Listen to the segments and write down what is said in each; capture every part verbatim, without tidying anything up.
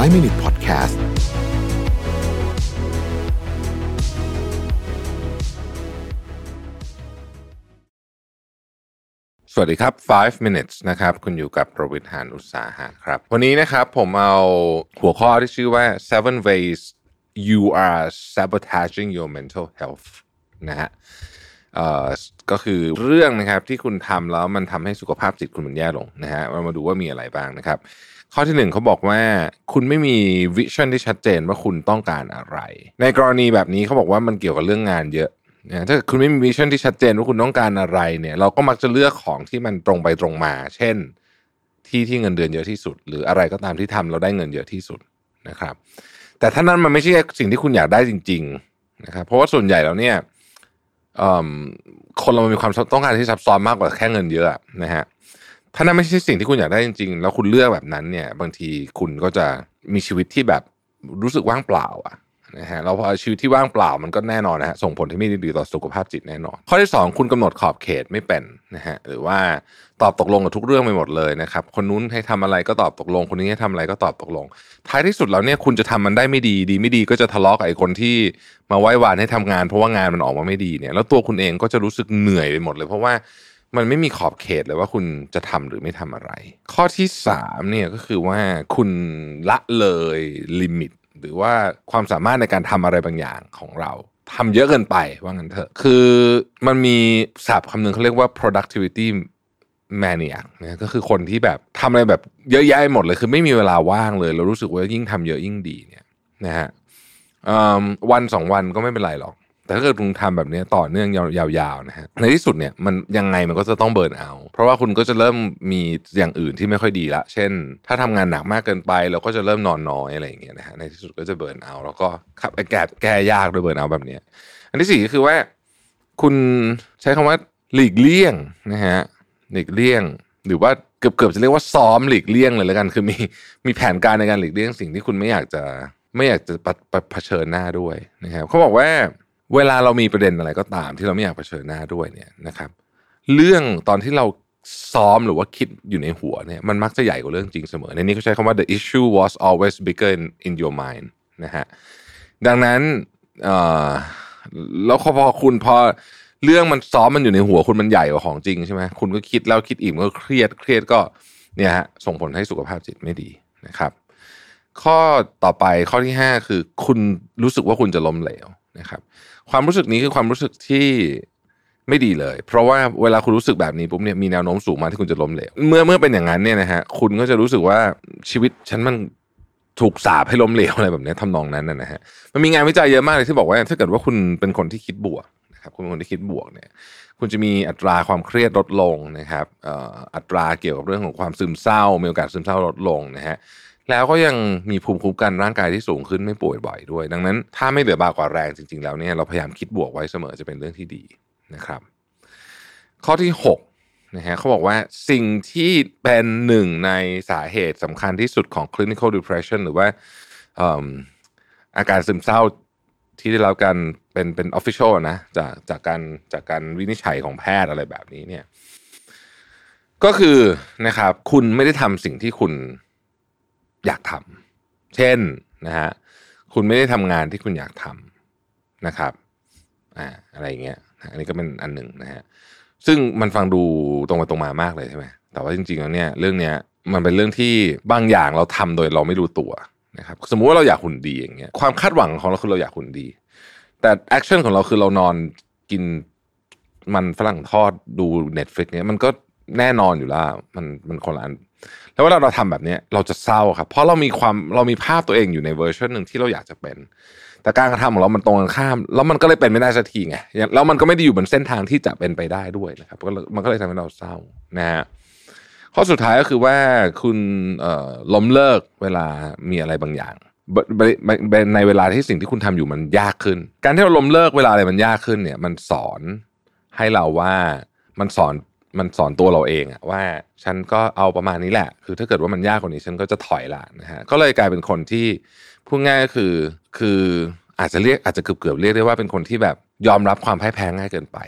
ไฟว์ มินิท Podcastสวัสดีครับ ไฟว์ มินิท นะครับคุณอยู่กับประวิทย์ หานอุตสาหะครับวันนี้นะครับผมเอาหัวข้อที่ชื่อว่า เซเว่น เวย์ส you are sabotaging your mental health นะฮะเอ่อก็คือเรื่องนะครับที่คุณทำแล้วมันทำให้สุขภาพจิตคุณมันแย่ลงนะฮะเรามาดูว่ามีอะไรบ้างนะครับข้อที่หนึ่งเขาบอกว่าคุณไม่มีวิชั่นที่ชัดเจนว่าคุณต้องการอะไรในกรณีแบบนี้เขาบอกว่ามันเกี่ยวกับเรื่องงานเยอะนะถ้าคุณไม่มีวิชั่นที่ชัดเจนว่าคุณต้องการอะไรเนี่ยเราก็มักจะเลือกของที่มันตรงไปตรงมาเช่นที่ที่เงินเดือนเยอะที่สุดหรืออะไรก็ตามที่ทำเราได้เงินเยอะที่สุดนะครับแต่ถ้านั้นมันไม่ใช่สิ่งที่คุณอยากได้จริงๆนะครับเพราะว่าส่วนใหญ่แล้วเนี่ยคนเรามีความต้องการที่ซับซ้อนมากกว่าแค่เงินเยอะนะฮะถ้านั่นไม่ใช่สิ่งที่คุณอยากได้จริงๆแล้วคุณเลือกแบบนั้นเนี่ยบางทีคุณก็จะมีชีวิตที่แบบรู้สึกว่างเปล่าอ่ะนะฮะแล้วพอชีวิตที่ว่างเปล่ามันก็แน่นอนนะฮะส่งผลที่ไม่ดีต่อสุขภาพจิตแน่นอนข้อที่สองคุณกำหนดขอบเขตไม่เป็นนะฮะหรือว่าตอบตกลงกับทุกเรื่องไปหมดเลยนะครับคนนู้นให้ทำอะไรก็ตอบตกลงคนนี้ให้ทำอะไรก็ตอบตกลงท้ายที่สุดแล้วเนี่ยคุณจะทำมันได้ไม่ดีดีไม่ดีก็จะทะเลาะกับไอ้คนที่มาไว้วานให้ทำงานเพราะว่างานมันออกมาไม่ดีเนี่ยแล้วตัวคุณเองก็จะรู้สึกเหนื่อยไปหมดเลยเพราะว่ามันไม่มีขอบเขตเลยว่าคุณจะทำหรือไม่ทำอะไรข้อที่สามเนี่ยก็คือว่าคุณละเลยลิมิตหรือว่าความสามารถในการทำอะไรบางอย่างของเราทำเยอะเกินไปว่างั้นเถอะคือมันมีศัพท์คำหนึ่งเขาเรียกว่า productivity maniac นะก็คือคนที่แบบทำอะไรแบบเยอะแยะหมดเลยคือไม่มีเวลาว่างเลยเรารู้สึกว่ายิ่งทำเยอะยิ่งดีเนี่ยนะฮะวันสองวันก็ไม่เป็นไรหรอกแต่ถ้าเกิดคุณทำแบบนี้ต่อเนื่องยาวๆนะฮะในที่สุดเนี่ยมันยังไงมันก็จะต้องเบิร์นเอาเพราะว่าคุณก็จะเริ่มมีอย่างอื่นที่ไม่ค่อยดีละเช่นถ้าทำงานหนักมากเกินไปเราก็จะเริ่มนอนน้อยอะไรอย่างเงี้ยนะฮะในที่สุดก็จะเบิร์นเอาแล้วก็ขับแก่แก้ยากด้วยเบิร์นเอาแบบนี้อันที่สี่ก็คือว่าคุณใช้คำว่าหลีกเลี่ยงนะฮะหลีกเลี่ยงหรือว่าเกือบๆจะเรียกว่าซ้อมหลีกเลี่ยงเลยละกันคือมีมีแผนการในการหลีกเลี่ยงสิ่งที่คุณไม่อยากจะไม่อยากจะเผชิญหน้าด้วยนะครับเขาบอกว่าเวลาเรามีประเด็นอะไรก็ตามที่เราไม่อยากเผชิญหน้าด้วยเนี่ยนะครับเรื่องตอนที่เราซ้อมหรือว่าคิดอยู่ในหัวเนี่ยมันมักจะใหญ่กว่าเรื่องจริงเสมอในนี้เขาใช้คำว่า the issue was always bigger in, in your mind นะฮะดังนั้นแล้วพอคุณพอเรื่องมันซ้อมมันอยู่ในหัวคุณมันใหญ่กว่าของจริงใช่ไหมคุณก็คิดแล้วคิดอีกก็เครียดเครียดก็เนี่ยฮะส่งผลให้สุขภาพจิตไม่ดีนะครับข้อต่อไปข้อที่ห้าคือคุณรู้สึกว่าคุณจะล้มเหลวนะครับความรู้สึกนี้คือความรู้สึกที่ไม่ดีเลยเพราะว่าเวลาคุณรู้สึกแบบนี้ปุ๊บเนี่ยมีแนวโน้มสูงมากที่คุณจะล้มเหลวเมื่อเมื่อเป็นอย่างนั้นเนี่ยนะฮะคุณก็จะรู้สึกว่าชีวิตฉันมันถูกสาปให้ล้มเหลวอะไรแบบนี้ทำนองนั้นนะฮะมันมีงานวิจัยเยอะมากเลยที่บอกว่าถ้าเกิดว่าคุณเป็นคนที่คิดบวกนะครับคุณเป็นคนที่คิดบวกเนี่ยคุณจะมีอัตราความเครียดลดลงนะครับอัตราเกี่ยวกับเรื่องของความซึมเศร้ามีโอกาสซึมเศร้าลดลงนะฮะแล้วก็ยังมีภูมิคุ้มกันร่างกายที่สูงขึ้นไม่ป่วยบ่อยด้วยดังนั้นถ้าไม่เหลือบากกว่าแรงจริงๆแล้วเนี่ยเราพยายามคิดบวกไว้เสมอจะเป็นเรื่องที่ดีนะครับข้อที่หกนะฮะเขาบอกว่าสิ่งที่เป็นหนึ่งในสาเหตุสำคัญที่สุดของ clinical depression หรือว่า อ, อาการซึมเศร้าที่ได้รับการเป็นเป็น official นะจากจากการจากการวินิจฉัยของแพทย์อะไรแบบนี้เนี่ยก็คือนะครับคุณไม่ได้ทำสิ่งที่คุณอยากทำเช่นนะฮะคุณไม่ได้ทำงานที่คุณอยากทำนะครับอ่าอะไรอย่างเงี้ยอันนี้ก็เป็นอันหนึ่งนะฮะซึ่งมันฟังดูตรงไปตรงมามากเลยใช่ไหมแต่ว่าจริงๆแล้วเนี่ยเรื่องเนี้ยมันเป็นเรื่องที่บางอย่างเราทำโดยเราไม่รู้ตัวนะครับสมมุติว่าเราอยากหุ่นดีอย่างเงี้ยความคาดหวังของเราคือเราอยากหุ่นดีแต่แอคชั่นของเราคือเรานอนกินมันฝรั่งทอดดู Netflix เนี้ยมันก็แน่นอนอยู่แล้วมันมันคนละอันแล้วเวลาเราทำแบบนี้เราจะเศร้าครับเพราะเรามีความเรามีภาพตัวเองอยู่ในเวอร์ชันหนึ่งที่เราอยากจะเป็นแต่การกระทำของเรามันตรงกันข้ามแล้วมันก็เลยเป็นไม่ได้สักทีไงแล้วมันก็ไม่ได้อยู่บนเส้นทางที่จะเป็นไปได้ด้วยนะครับมันก็เลยทำให้เราเศร้านะฮะข้อสุดท้ายก็คือว่าคุณล้มเลิกเวลามีอะไรบางอย่างในเวลาที่สิ่งที่คุณทำอยู่มันยากขึ้นการที่เราล้มเลิกเวลาอะไรมันยากขึ้นเนี่ยมันสอนให้เราว่ามันสอนมันสอนตัวเราเองอะว่าฉันก็เอาประมาณนี้แหละคือถ้าเกิดว่ามันยากกว่านี้ฉันก็จะถอยละนะฮะก็เลยกลายเป็นคนที่พูดง่ายก็คือคืออาจจะเรียกอาจจะเกือบเกือบเรียกได้ว่าเป็นคนที่แบบยอมรับความพ่ายแพ้ง่ายเกินไป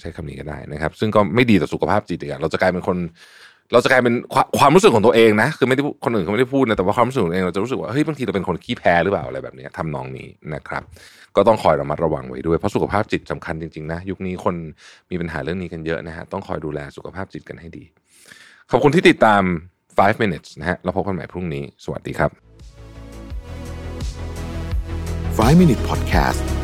ใช้คำนี้ก็ได้นะครับซึ่งก็ไม่ดีต่อสุขภาพจิตอีกเราจะกลายเป็นคน เราจะกลายเป็นความรู้สึกของตัวเองนะคือไม่ได้คนอื่นเขาไม่ได้พูดนะแต่ว่าความรู้สึกของตัวเองเราจะรู้สึกว่าเฮ้ยบางทีเราเป็นคนขี้แพ้หรือเปล่าอะไรแบบนี้ทำนองนี้นะครับก็ต้องคอยระมัดระวังไว้ด้วยเพราะสุขภาพจิตสำคัญจริงๆนะยุคนี้คนมีปัญหาเรื่องนี้กันเยอะนะฮะต้องคอยดูแลสุขภาพจิตกันให้ดีขอบคุณที่ติดตามไฟว์ minutes นะฮะแล้วพบกันใหม่พรุ่งนี้สวัสดีครับไฟว์ minute podcast